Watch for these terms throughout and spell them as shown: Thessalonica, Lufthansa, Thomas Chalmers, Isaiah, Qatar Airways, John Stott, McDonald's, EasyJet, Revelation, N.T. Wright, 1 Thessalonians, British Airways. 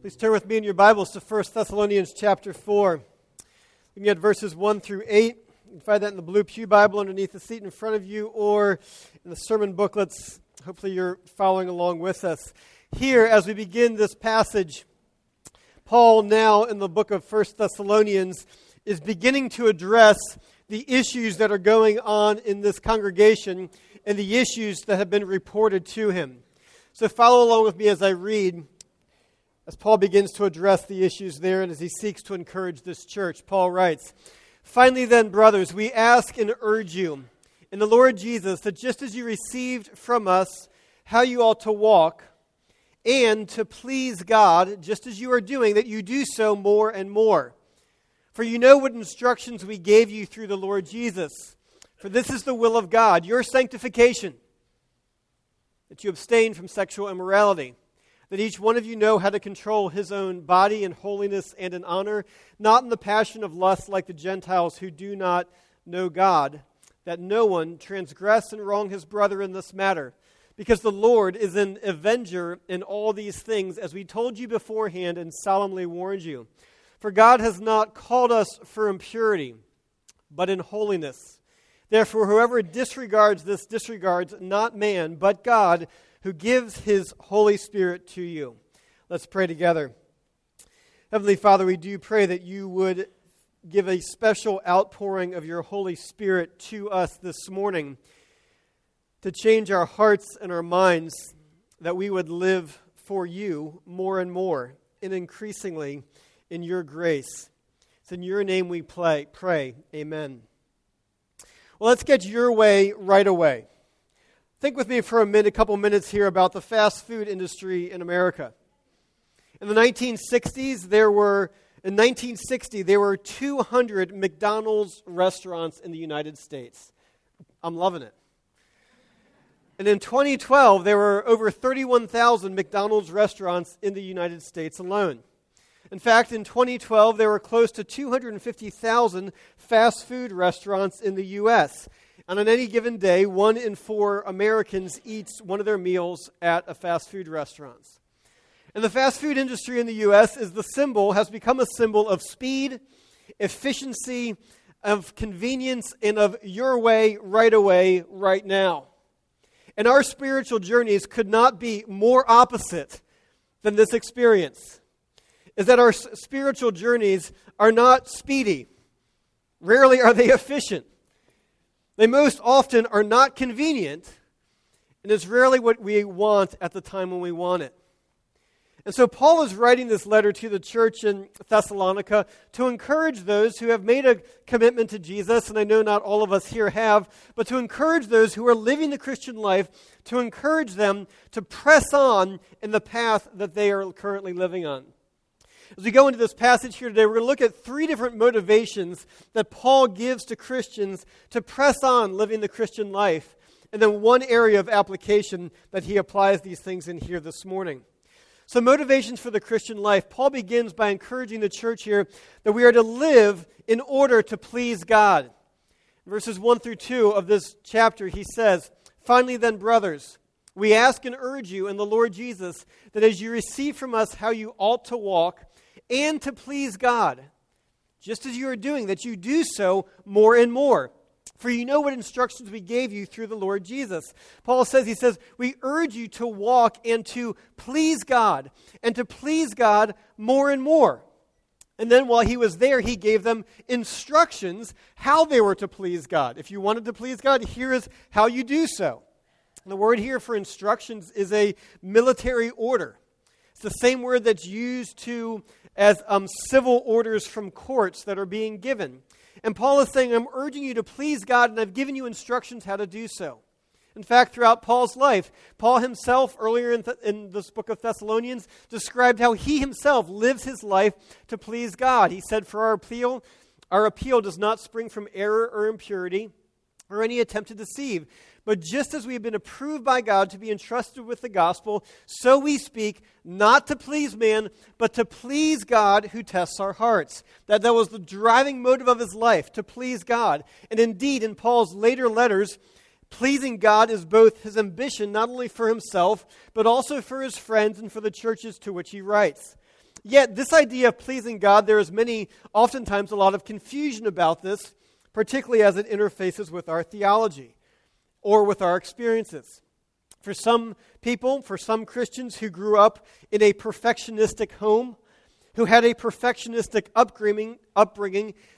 Please turn with me in your Bibles to 1 Thessalonians chapter 4. Looking at verses 1 through 8. You can find that in the Blue Pew Bible underneath the seat in front of you or in the sermon booklets. Hopefully you're following along with us. Here, as we begin this passage, Paul now in the book of 1 Thessalonians is beginning to address the issues that are going on in this congregation and the issues that have been reported to him. So follow along with me as I read. As Paul begins to address the issues there and as he seeks to encourage this church, Paul writes, "Finally then, brothers, we ask and urge you in the Lord Jesus that just as you received from us how you ought to walk and to please God, just as you are doing, that you do so more and more. For you know what instructions we gave you through the Lord Jesus. For this is the will of God, your sanctification, that you abstain from sexual immorality. That each one of you know how to control his own body in holiness and in honor, not in the passion of lust like the Gentiles who do not know God, that no one transgress and wrong his brother in this matter, because the Lord is an avenger in all these things, as we told you beforehand and solemnly warned you. For God has not called us for impurity, but in holiness. Therefore, whoever disregards this disregards not man, but God, who gives his Holy Spirit to you." Let's pray together. Heavenly Father, we do pray that you would give a special outpouring of your Holy Spirit to us this morning to change our hearts and our minds, that we would live for you more and more and increasingly in your grace. It's in your name we pray. Amen. Well, let's get your way right away. Think with me for a couple minutes here about the fast food industry in America. In the 1960s, there were 200 McDonald's restaurants in the United States. I'm loving it. And in 2012, there were over 31,000 McDonald's restaurants in the United States alone. In fact, in 2012, there were close to 250,000 fast food restaurants in the U.S., and on any given day, 1 in 4 Americans eats one of their meals at a fast food restaurant. And the fast food industry in the U.S. has become a symbol of speed, efficiency, of convenience, and of your way, right away, right now. And our spiritual journeys could not be more opposite than this experience, is that our spiritual journeys are not speedy. Rarely are they efficient. They most often are not convenient, and it's rarely what we want at the time when we want it. And so Paul is writing this letter to the church in Thessalonica to encourage those who have made a commitment to Jesus, and I know not all of us here have, but to encourage those who are living the Christian life, to encourage them to press on in the path that they are currently living on. As we go into this passage here today, we're going to look at 3 different motivations that Paul gives to Christians to press on living the Christian life, and then one area of application that he applies these things in here this morning. So motivations for the Christian life. Paul begins by encouraging the church here that we are to live in order to please God. In verses 1 through 2 of this chapter, he says, "Finally then, brothers, we ask and urge you in the Lord Jesus that as you receive from us how you ought to walk, and to please God, just as you are doing, that you do so more and more. For you know what instructions we gave you through the Lord Jesus." Paul says, we urge you to walk and to please God, more and more. And then while he was there, he gave them instructions how they were to please God. If you wanted to please God, here is how you do so. And the word here for instructions is a military order. It's the same word that's used as civil orders from courts that are being given. And Paul is saying, I'm urging you to please God, and I've given you instructions how to do so. In fact, throughout Paul's life, Paul himself, earlier in this book of Thessalonians, described how he himself lives his life to please God. He said, "For our appeal does not spring from error or impurity or any attempt to deceive. But just as we have been approved by God to be entrusted with the gospel, so we speak, not to please man, but to please God who tests our hearts." That was the driving motive of his life, to please God. And indeed, in Paul's later letters, pleasing God is both his ambition, not only for himself, but also for his friends and for the churches to which he writes. Yet this idea of pleasing God, there is oftentimes a lot of confusion about this, particularly as it interfaces with our theology or with our experiences. For some people, for some Christians who grew up in a perfectionistic home, who had a perfectionistic upbringing,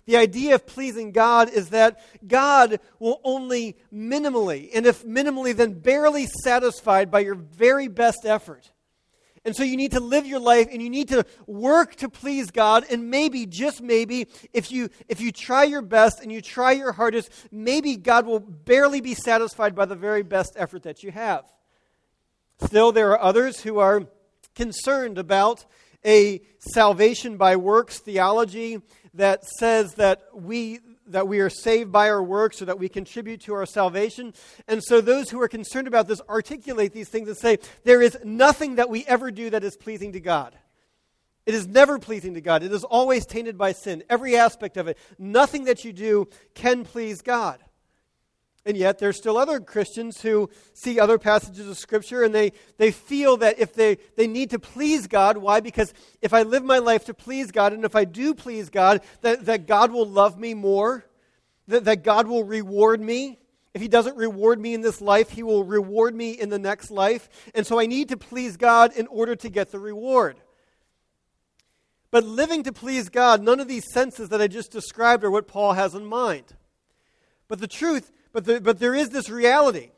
the idea of pleasing God is that God will only minimally, and if minimally, then barely satisfied by your very best effort. And so you need to live your life and you need to work to please God, and maybe, just maybe, if you try your best and you try your hardest, maybe God will barely be satisfied by the very best effort that you have. Still, there are others who are concerned about a salvation by works theology that says that we are saved by our works or that we contribute to our salvation. And so those who are concerned about this articulate these things and say, there is nothing that we ever do that is pleasing to God. It is never pleasing to God. It is always tainted by sin, every aspect of it. Nothing that you do can please God. And yet there's still other Christians who see other passages of Scripture and they feel that if they need to please God. Why? Because if I live my life to please God, and if I do please God, that God will love me more, that God will reward me. If He doesn't reward me in this life, He will reward me in the next life. And so I need to please God in order to get the reward. But living to please God, none of these senses that I just described are what Paul has in mind. But there is this reality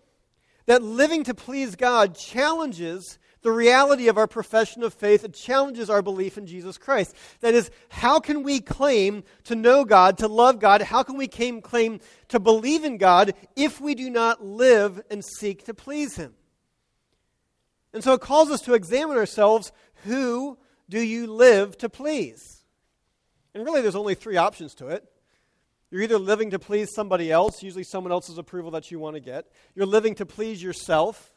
that living to please God challenges the reality of our profession of faith. It challenges our belief in Jesus Christ. That is, how can we claim to know God, to love God? How can we claim to believe in God if we do not live and seek to please Him? And so it calls us to examine ourselves. Who do you live to please? And really, there's only three options to it. You're either living to please somebody else, usually someone else's approval that you want to get. You're living to please yourself,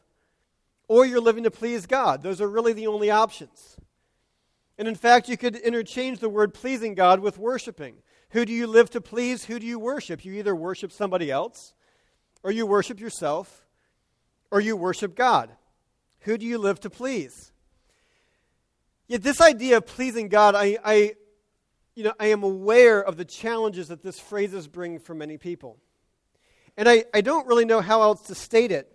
or you're living to please God. Those are really the only options. And in fact, you could interchange the word pleasing God with worshiping. Who do you live to please? Who do you worship? You either worship somebody else, or you worship yourself, or you worship God. Who do you live to please? Yet this idea of pleasing God, I am aware of the challenges that this phrases bring for many people. And I don't really know how else to state it,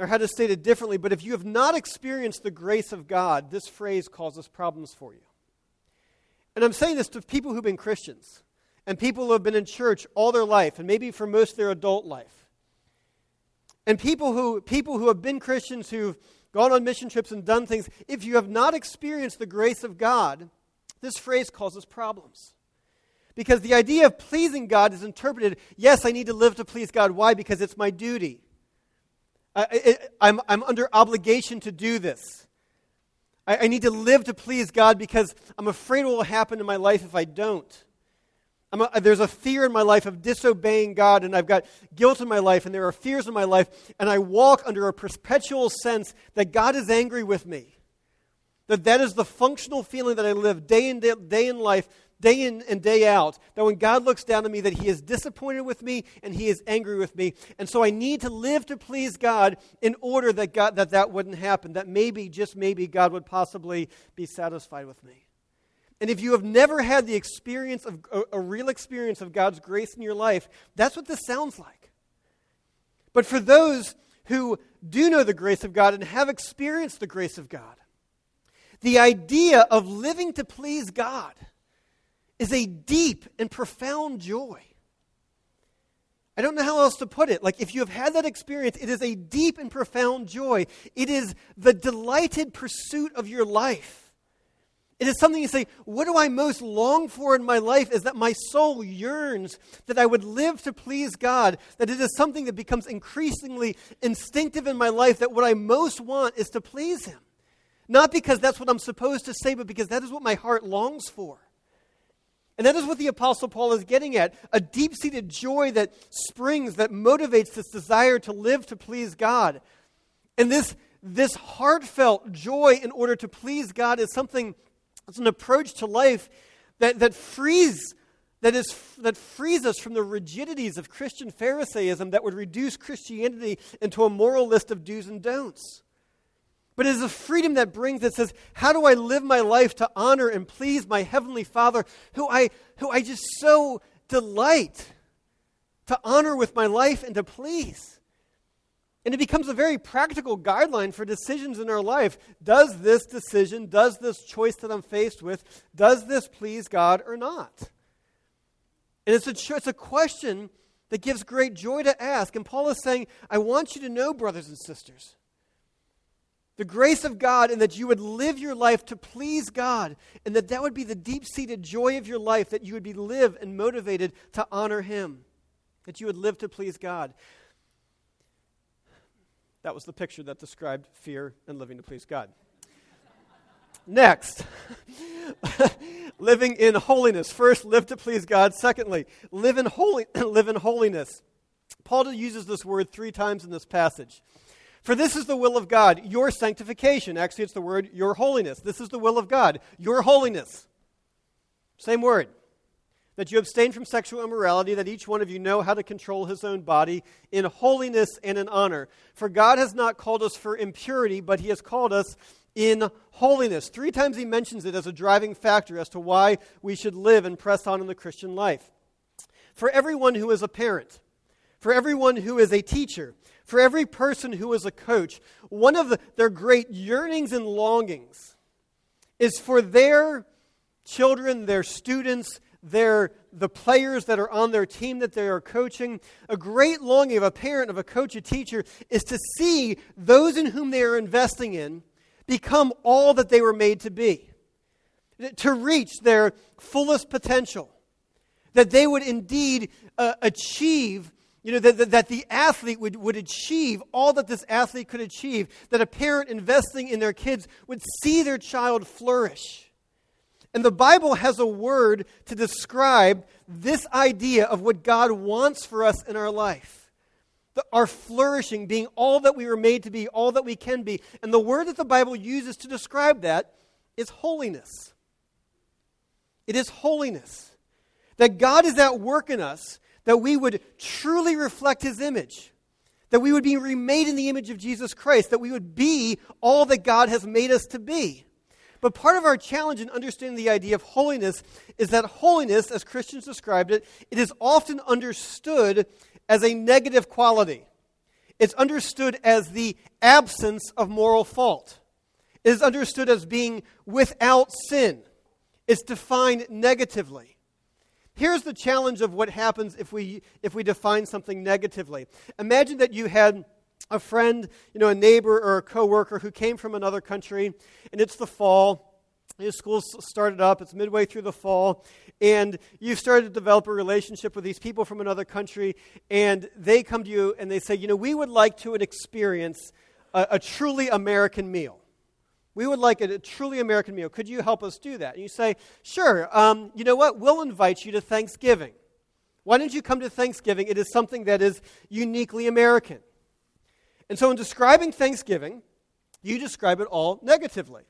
or how to state it differently, but if you have not experienced the grace of God, this phrase causes problems for you. And I'm saying this to people who've been Christians, and people who have been in church all their life, and maybe for most of their adult life. And people who have been Christians, who've gone on mission trips and done things, if you have not experienced the grace of God, this phrase causes problems. Because the idea of pleasing God is interpreted, yes, I need to live to please God. Why? Because it's my duty. I'm under obligation to do this. I need to live to please God because I'm afraid what will happen in my life if I don't. There's a fear in my life of disobeying God, and I've got guilt in my life, and there are fears in my life, and I walk under a perpetual sense that God is angry with me. That is the functional feeling that I live day in and day out. That when God looks down on me, that He is disappointed with me and He is angry with me. And so I need to live to please God in order that wouldn't happen. That maybe, just maybe, God would possibly be satisfied with me. And if you have never had the experience of a real experience of God's grace in your life, that's what this sounds like. But for those who do know the grace of God and have experienced the grace of God, the idea of living to please God is a deep and profound joy. I don't know how else to put it. Like, if you have had that experience, it is a deep and profound joy. It is the delighted pursuit of your life. It is something you say, what do I most long for in my life is that my soul yearns, that I would live to please God, that it is something that becomes increasingly instinctive in my life, that what I most want is to please Him. Not because that's what I'm supposed to say, but because that is what my heart longs for. And that is what the Apostle Paul is getting at, a deep-seated joy that springs, that motivates this desire to live to please God. And this heartfelt joy in order to please God is something, it's an approach to life that frees us from the rigidities of Christian Pharisaism that would reduce Christianity into a moral list of do's and don'ts. But it is a freedom that brings, that says, how do I live my life to honor and please my Heavenly Father, who I just so delight to honor with my life and to please? And it becomes a very practical guideline for decisions in our life. Does this decision, does this choice that I'm faced with, does this please God or not? And it's a question that gives great joy to ask. And Paul is saying, I want you to know, brothers and sisters, the grace of God, and that you would live your life to please God, and that would be the deep-seated joy of your life, that you would be live and motivated to honor Him, that you would live to please God. That was the picture that described fear and living to please God. Next, living in holiness. First, live to please God. Secondly, live in holiness. Paul uses this word 3 times in this passage. For this is the will of God, your sanctification. Actually, it's the word your holiness. This is the will of God, your holiness. Same word. That you abstain from sexual immorality, that each one of you know how to control his own body in holiness and in honor. For God has not called us for impurity, but He has called us in holiness. 3 times he mentions it as a driving factor as to why we should live and press on in the Christian life. For everyone who is a parent, for everyone who is a teacher, for every person who is a coach, one of their great yearnings and longings is for their children, their students, the players that are on their team that they are coaching. A great longing of a parent, of a coach, a teacher, is to see those in whom they are investing in become all that they were made to be, to reach their fullest potential, that they would indeed achieve, that the athlete would achieve all that this athlete could achieve, that a parent investing in their kids would see their child flourish. And the Bible has a word to describe this idea of what God wants for us in our life. Our flourishing, being all that we were made to be, all that we can be. And the word that the Bible uses to describe that is holiness. It is holiness. That God is at work in us, that we would truly reflect His image, that we would be remade in the image of Jesus Christ, that we would be all that God has made us to be. But part of our challenge in understanding the idea of holiness is that holiness, as Christians described it, it is often understood as a negative quality. It's understood as the absence of moral fault. It is understood as being without sin. It's defined negatively. Here's the challenge of what happens if we define something negatively. Imagine that you had a friend, a neighbor or a coworker who came from another country, and it's the fall. His school's started up. It's midway through the fall, and you've started to develop a relationship with these people from another country, and they come to you and they say, we would like to experience a truly American meal. We would like a truly American meal. Could you help us do that? And you say, sure. You know what? We'll invite you to Thanksgiving. Why don't you come to Thanksgiving? It is something that is uniquely American. And so in describing Thanksgiving, you describe it all negatively.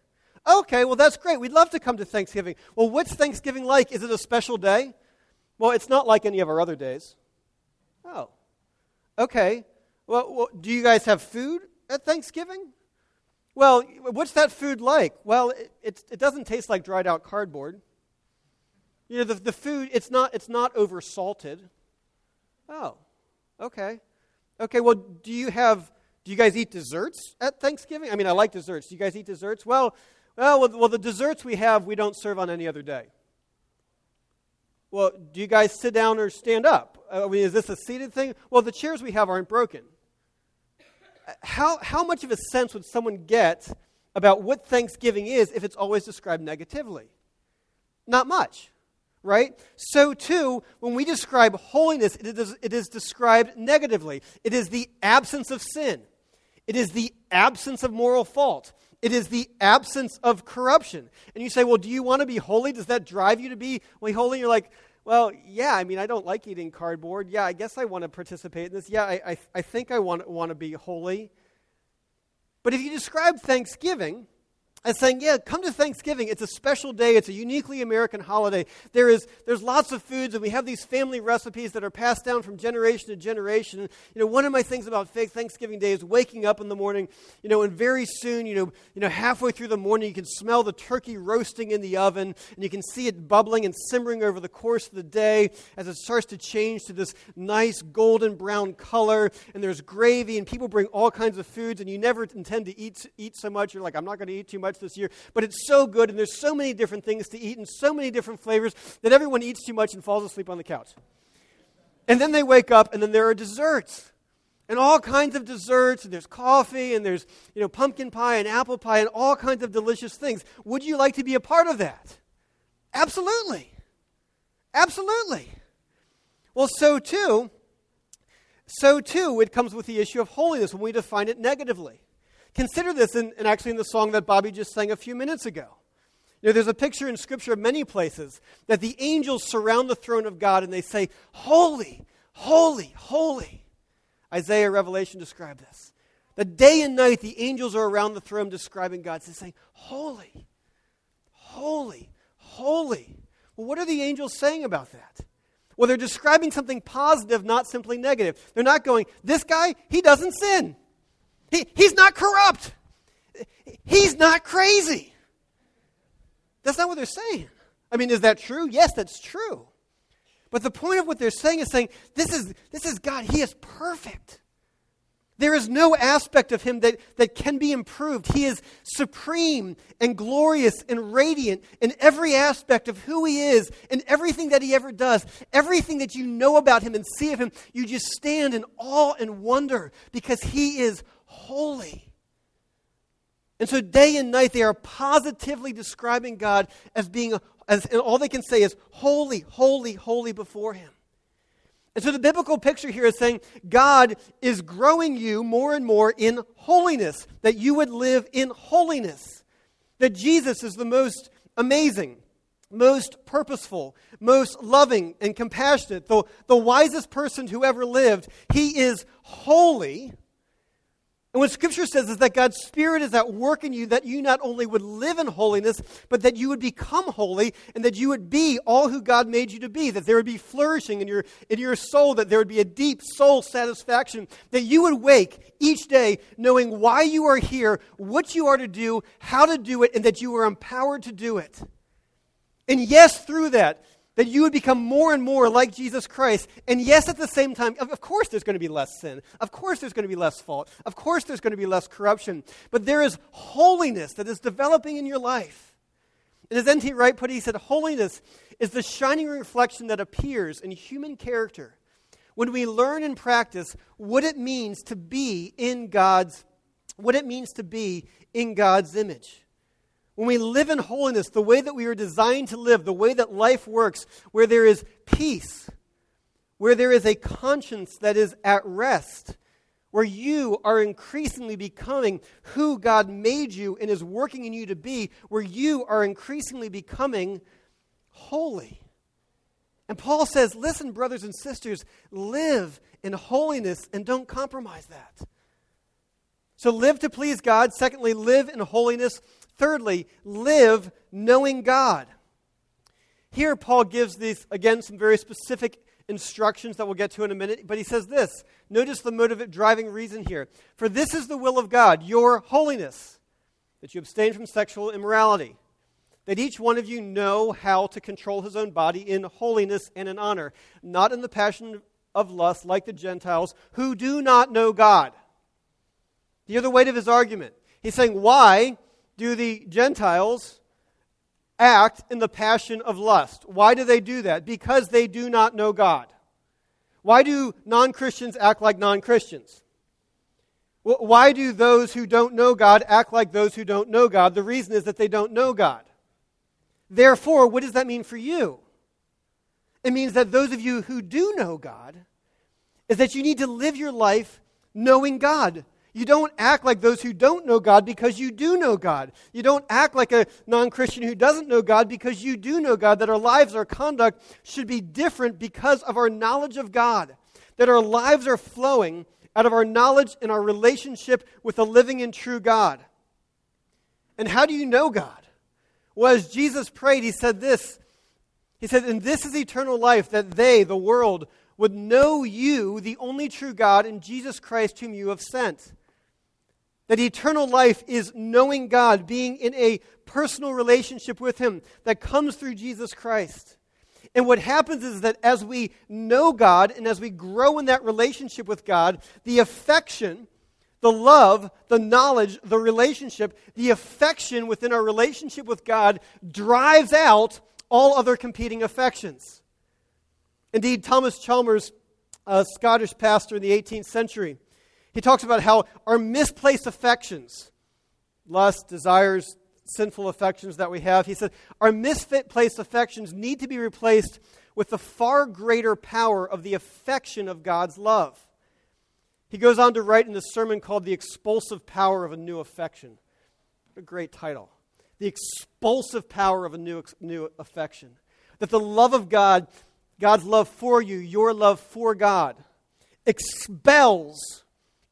Okay, well, that's great. We'd love to come to Thanksgiving. Well, what's Thanksgiving like? Is it a special day? Well, it's not like any of our other days. Oh, okay. Well, do you guys have food at Thanksgiving? Well, what's that food like? Well, it doesn't taste like dried out cardboard. The food, it's not oversalted. Oh, okay. Okay, well, do you guys eat desserts at Thanksgiving? I mean, I like desserts. Do you guys eat desserts? Well, the desserts we have, we don't serve on any other day. Well, do you guys sit down or stand up? I mean, is this a seated thing? Well, the chairs we have aren't broken. How much of a sense would someone get about what Thanksgiving is if it's always described negatively? Not much, right? So too, when we describe holiness, it is described negatively. It is the absence of sin. It is the absence of moral fault. It is the absence of corruption. And you say, well, do you want to be holy? Does that drive you to be holy? You're like, well, yeah, I mean, I don't like eating cardboard. Yeah, I guess I want to participate in this. Yeah, I think I want to be holy. But if you describe Thanksgiving as saying, yeah, come to Thanksgiving. It's a special day. It's a uniquely American holiday. There's lots of foods, and we have these family recipes that are passed down from generation to generation. You know, one of my things about Thanksgiving Day is waking up in the morning, you know, and very soon, you know, halfway through the morning, you can smell the turkey roasting in the oven, and you can see it bubbling and simmering over the course of the day as it starts to change to this nice golden brown color, and there's gravy, and people bring all kinds of foods, and you never intend to eat so much. You're like, I'm not going to eat too much this year, but it's so good, and there's so many different things to eat and so many different flavors that everyone eats too much and falls asleep on the couch. And then they wake up, and then there are desserts, and all kinds of desserts, and there's coffee, and there's, you know, pumpkin pie and apple pie and all kinds of delicious things. Would you like to be a part of that? Absolutely. Absolutely. Well, so too it comes with the issue of holiness when we define it negatively. Consider this, and actually in the song that Bobby just sang a few minutes ago. You know, there's a picture in Scripture of many places that the angels surround the throne of God and they say, holy, holy, holy. Isaiah, Revelation describe this. That day and night the angels are around the throne describing God, saying, holy, holy, holy. Well, what are the angels saying about that? Well, they're describing something positive, not simply negative. They're not going, this guy, he doesn't sin. He's not corrupt. He's not crazy. That's not what they're saying. I mean, is that true? Yes, that's true. But the point of what they're saying is saying, this is God. He is perfect. There is no aspect of him that can be improved. He is supreme and glorious and radiant in every aspect of who he is and everything that he ever does. Everything that you know about him and see of him, you just stand in awe and wonder because he is holy. And so day and night they are positively describing God as being, and all they can say is holy, holy, holy before him. And so the biblical picture here is saying God is growing you more and more in holiness, that you would live in holiness, that Jesus is the most amazing, most purposeful, most loving and compassionate, the wisest person who ever lived. He is holy. And what Scripture says is that God's Spirit is at work in you, that you not only would live in holiness, but that you would become holy and that you would be all who God made you to be, that there would be flourishing in your soul, that there would be a deep soul satisfaction, that you would wake each day knowing why you are here, what you are to do, how to do it, and that you are empowered to do it. And yes, through that you would become more and more like Jesus Christ. And yes, at the same time, of course there's going to be less sin. Of course there's going to be less fault. Of course there's going to be less corruption. But there is holiness that is developing in your life. And as N.T. Wright put it, he said, holiness is the shining reflection that appears in human character when we learn and practice what it means to be in God's image. When we live in holiness, the way that we are designed to live, the way that life works, where there is peace, where there is a conscience that is at rest, where you are increasingly becoming who God made you and is working in you to be, where you are increasingly becoming holy. And Paul says, listen, brothers and sisters, live in holiness and don't compromise that. So live to please God. Secondly, live in holiness. Thirdly, live knowing God. Here, Paul gives these, again, some very specific instructions that we'll get to in a minute, but he says this. Notice the motive driving reason here. For this is the will of God, your holiness, that you abstain from sexual immorality, that each one of you know how to control his own body in holiness and in honor, not in the passion of lust like the Gentiles who do not know God. Hear the weight of his argument. He's saying, why do the Gentiles act in the passion of lust? Why do they do that? Because they do not know God. Why do non-Christians act like non-Christians? Why do those who don't know God act like those who don't know God? The reason is that they don't know God. Therefore, what does that mean for you? It means that those of you who do know God is that you need to live your life knowing God. You don't act like those who don't know God because you do know God. You don't act like a non-Christian who doesn't know God because you do know God, that our lives, our conduct should be different because of our knowledge of God, that our lives are flowing out of our knowledge and our relationship with the living and true God. And how do you know God? Well, as Jesus prayed, he said this. He said, and this is eternal life, that they, the world, would know you, the only true God, and Jesus Christ whom you have sent. That eternal life is knowing God, being in a personal relationship with him that comes through Jesus Christ. And what happens is that as we know God and as we grow in that relationship with God, the affection, the love, the knowledge, the relationship, the affection within our relationship with God drives out all other competing affections. Indeed, Thomas Chalmers, a Scottish pastor in the 18th century, he talks about how our misplaced affections, lust, desires, sinful affections that we have, he said, our misplaced affections need to be replaced with the far greater power of the affection of God's love. He goes on to write in this sermon called The Expulsive Power of a New Affection. What a great title. The Expulsive Power of a New Affection. That the love of God, God's love for you, your love for God, expels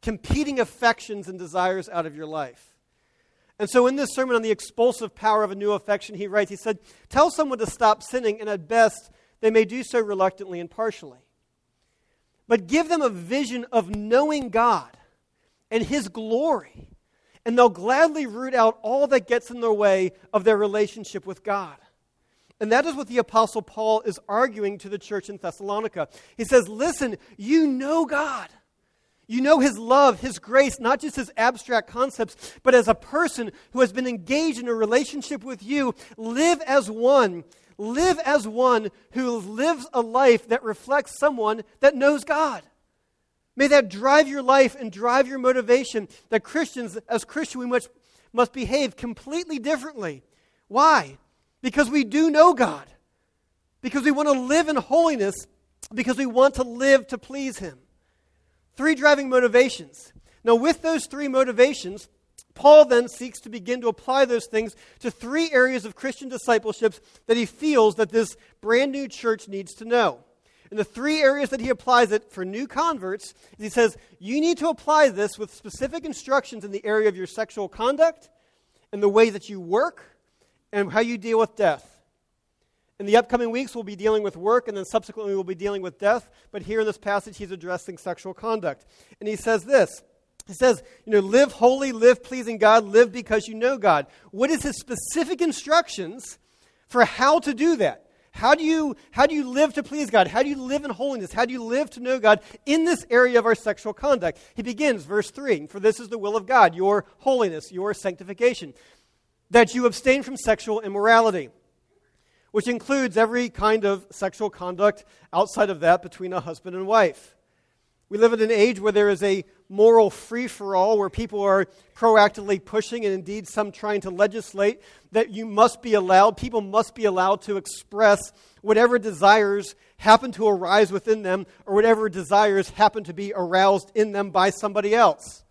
competing affections and desires out of your life. And so in this sermon on the expulsive power of a new affection, he writes, he said, tell someone to stop sinning, and at best, they may do so reluctantly and partially. But give them a vision of knowing God and his glory, and they'll gladly root out all that gets in their way of their relationship with God. And that is what the Apostle Paul is arguing to the church in Thessalonica. He says, listen, you know God. You know his love, his grace, not just his abstract concepts, but as a person who has been engaged in a relationship with you, live as one. Live as one who lives a life that reflects someone that knows God. May that drive your life and drive your motivation that Christians, as Christians, we must behave completely differently. Why? Because we do know God. Because we want to live in holiness. Because we want to live to please him. Three driving motivations. Now, with those three motivations, Paul then seeks to begin to apply those things to three areas of Christian discipleship that he feels that this brand new church needs to know. And the three areas that he applies it for new converts, he says, you need to apply this with specific instructions in the area of your sexual conduct and the way that you work and how you deal with death. In the upcoming weeks, we'll be dealing with work, and then subsequently we'll be dealing with death. But here in this passage, he's addressing sexual conduct. And he says this. He says, live holy, live pleasing God, live because you know God. What is his specific instructions for how to do that? How do you live to please God? How do you live in holiness? How do you live to know God in this area of our sexual conduct? He begins, verse 3, for this is the will of God, your holiness, your sanctification, that you abstain from sexual immorality, which includes every kind of sexual conduct outside of that between a husband and wife. We live in an age where there is a moral free-for-all, where people are proactively pushing and indeed some trying to legislate that people must be allowed to express whatever desires happen to arise within them or whatever desires happen to be aroused in them by somebody else.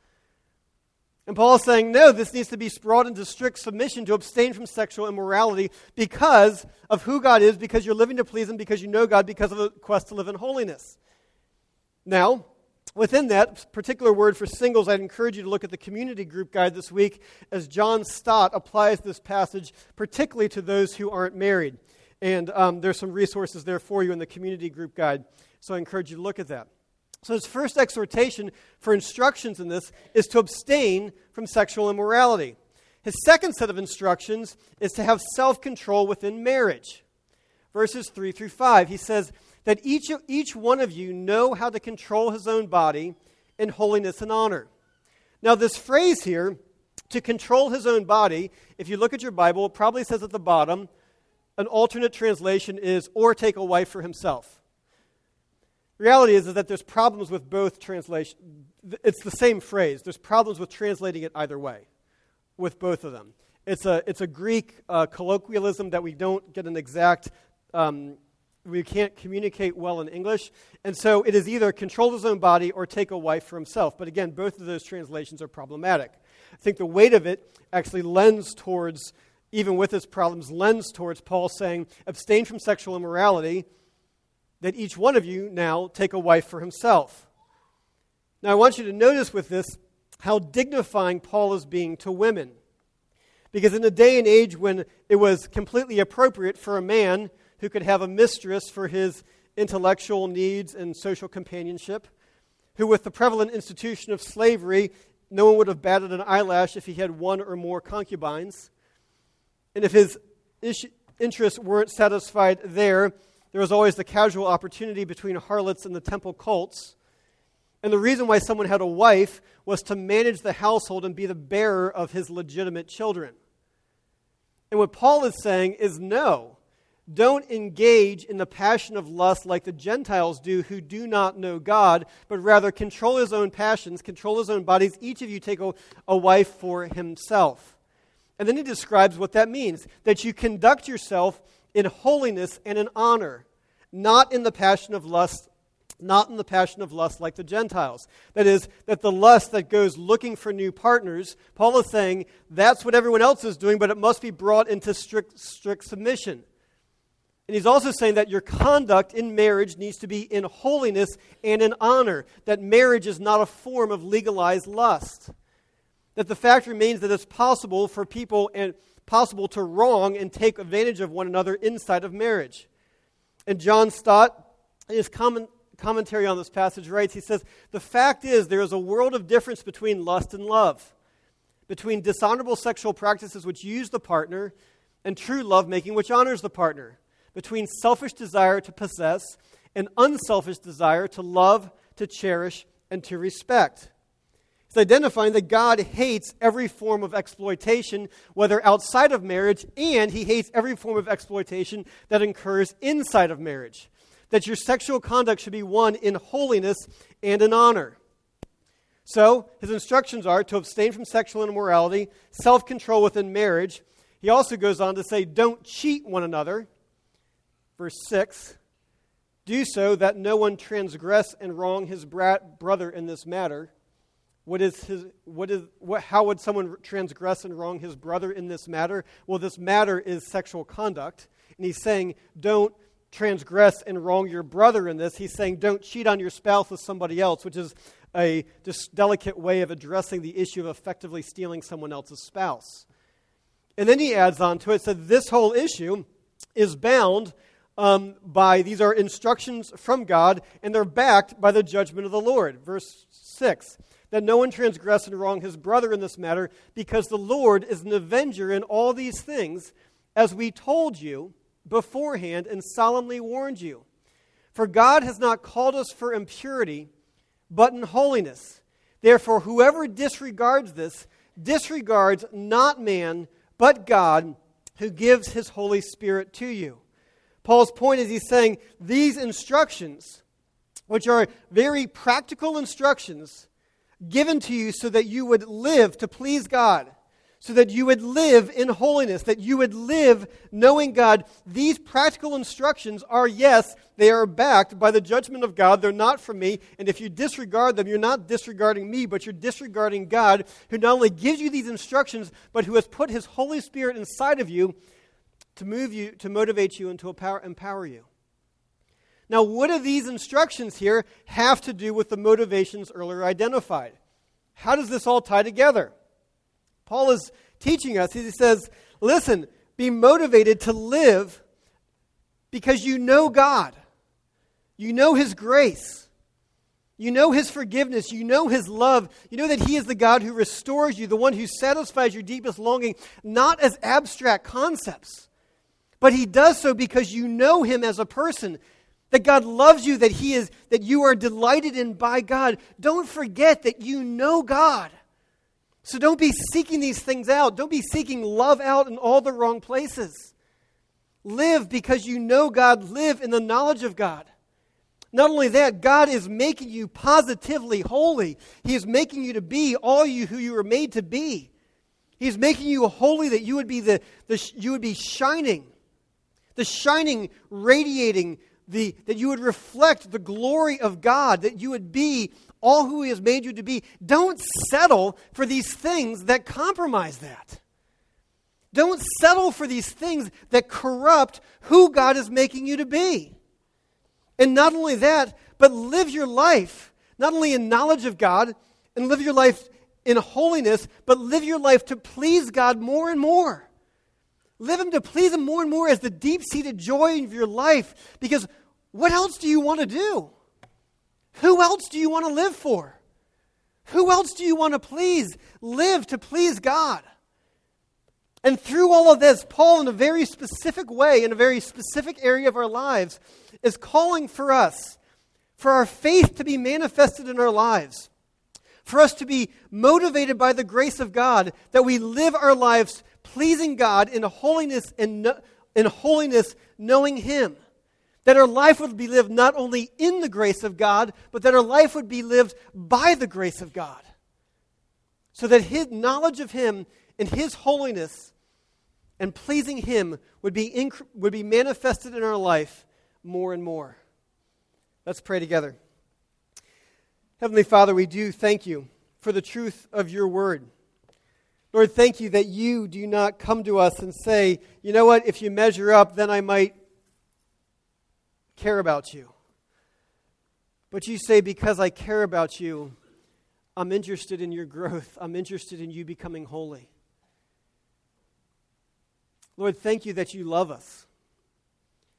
And Paul is saying, no, this needs to be brought into strict submission to abstain from sexual immorality because of who God is, because you're living to please him, because you know God, because of a quest to live in holiness. Now, within that particular word for singles, I'd encourage you to look at the community group guide this week as John Stott applies this passage particularly to those who aren't married. And there's some resources there for you in the community group guide, so I encourage you to look at that. So his first exhortation for instructions in this is to abstain from sexual immorality. His second set of instructions is to have self-control within marriage. Verses 3 through 5, he says that each one of you know how to control his own body in holiness and honor. Now this phrase here, to control his own body, if you look at your Bible, it probably says at the bottom, an alternate translation is, or take a wife for himself. Reality is that there's problems with both translations. It's the same phrase. There's problems with translating it either way, with both of them. It's a Greek colloquialism that we don't get an exact, we can't communicate well in English. And so it is either control his own body or take a wife for himself. But again, both of those translations are problematic. I think the weight of it actually lends towards, even with its problems, lends towards Paul saying, abstain from sexual immorality, that each one of you now take a wife for himself. Now I want you to notice with this how dignifying Paul is being to women. Because in a day and age when it was completely appropriate for a man who could have a mistress for his intellectual needs and social companionship, who with the prevalent institution of slavery, no one would have batted an eyelash if he had one or more concubines. And if his interests weren't satisfied there was always the casual opportunity between harlots and the temple cults. And the reason why someone had a wife was to manage the household and be the bearer of his legitimate children. And what Paul is saying is no, don't engage in the passion of lust like the Gentiles do who do not know God, but rather control his own passions, control his own bodies. Each of you take a wife for himself. And then he describes what that means, that you conduct yourself in holiness and in honor, not in the passion of lust like the Gentiles. That is, that the lust that goes looking for new partners, Paul is saying that's what everyone else is doing, but it must be brought into strict submission. And he's also saying that your conduct in marriage needs to be in holiness and in honor, that marriage is not a form of legalized lust, that the fact remains that it's possible for people and possible to wrong and take advantage of one another inside of marriage. And John Stott, in his commentary on this passage, writes, he says, the fact is there is a world of difference between lust and love, between dishonorable sexual practices which use the partner and true lovemaking which honors the partner, between selfish desire to possess and unselfish desire to love, to cherish, and to respect. It's identifying that God hates every form of exploitation, whether outside of marriage, and he hates every form of exploitation that occurs inside of marriage. That your sexual conduct should be one in holiness and in honor. So, his instructions are to abstain from sexual immorality, self-control within marriage. He also goes on to say, don't cheat one another. Verse 6, do so that no one transgress and wrong his brother in this matter. How would someone transgress and wrong his brother in this matter? Well, this matter is sexual conduct. And he's saying, don't transgress and wrong your brother in this. He's saying, don't cheat on your spouse with somebody else, which is a delicate way of addressing the issue of effectively stealing someone else's spouse. And then he adds on to it, so this whole issue is bound by, these are instructions from God, and they're backed by the judgment of the Lord. Verse 6. That no one transgress and wrong his brother in this matter, because the Lord is an avenger in all these things, as we told you beforehand and solemnly warned you. For God has not called us for impurity, but in holiness. Therefore, whoever disregards this, disregards not man, but God, who gives his Holy Spirit to you. Paul's point is he's saying these instructions, which are very practical instructions, given to you so that you would live to please God, so that you would live in holiness, that you would live knowing God. These practical instructions are, yes, they are backed by the judgment of God. They're not from me. And if you disregard them, you're not disregarding me, but you're disregarding God, who not only gives you these instructions, but who has put his Holy Spirit inside of you to move you, to motivate you, and to empower you. Now, what do these instructions here have to do with the motivations earlier identified? How does this all tie together? Paul is teaching us. He says, listen, be motivated to live because you know God. You know his grace. You know his forgiveness. You know his love. You know that he is the God who restores you, the one who satisfies your deepest longing, not as abstract concepts, but he does so because you know him as a person. That God loves you, that you are delighted in by God. Don't forget that you know God. So don't be seeking these things out. Don't be seeking love out in all the wrong places. Live because you know God. Live in the knowledge of God. Not only that, God is making you positively holy. He is making you to be all you who you were made to be. He's making you holy that you would be you would be shining. The shining, radiating that you would reflect the glory of God, that you would be all who he has made you to be. Don't settle for these things that compromise that. Don't settle for these things that corrupt who God is making you to be. And not only that, but live your life, not only in knowledge of God, and live your life in holiness, but live your life to please God more and more. Live Him to please Him more and more as the deep-seated joy of your life. Because what else do you want to do? Who else do you want to live for? Who else do you want to please? Live to please God. And through all of this, Paul, in a very specific way, in a very specific area of our lives, is calling for us, for our faith to be manifested in our lives, for us to be motivated by the grace of God, that we live our lives pleasing God in holiness and knowing Him. That our life would be lived not only in the grace of God, but that our life would be lived by the grace of God. So that His knowledge of Him and His holiness and pleasing Him would be manifested in our life more and more. Let's pray together. Heavenly Father, we do thank You for the truth of Your word. Lord, thank You that You do not come to us and say, you know what, if you measure up, then I might care about You. But You say, because I care about You, I'm interested in your growth. I'm interested in you becoming holy. Lord, thank You that You love us.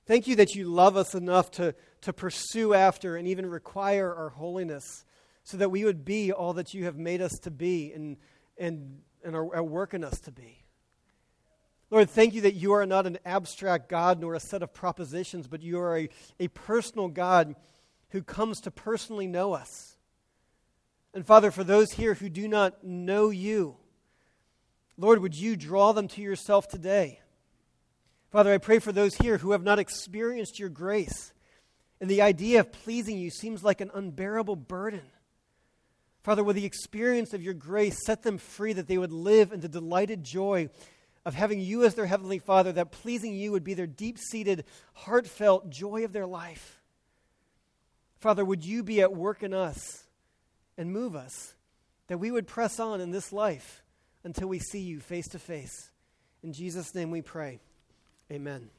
Thank You that You love us enough to pursue after and even require our holiness so that we would be all that You have made us to be and are at work in us to be. Lord, thank You that You are not an abstract God nor a set of propositions, but You are a personal God who comes to personally know us. And Father, for those here who do not know You, Lord, would You draw them to Yourself today? Father, I pray for those here who have not experienced Your grace, and the idea of pleasing You seems like an unbearable burden. Father, with the experience of Your grace, set them free that they would live in the delighted joy of having You as their Heavenly Father, that pleasing You would be their deep-seated, heartfelt joy of their life. Father, would You be at work in us and move us, that we would press on in this life until we see You face to face. In Jesus' name we pray. Amen.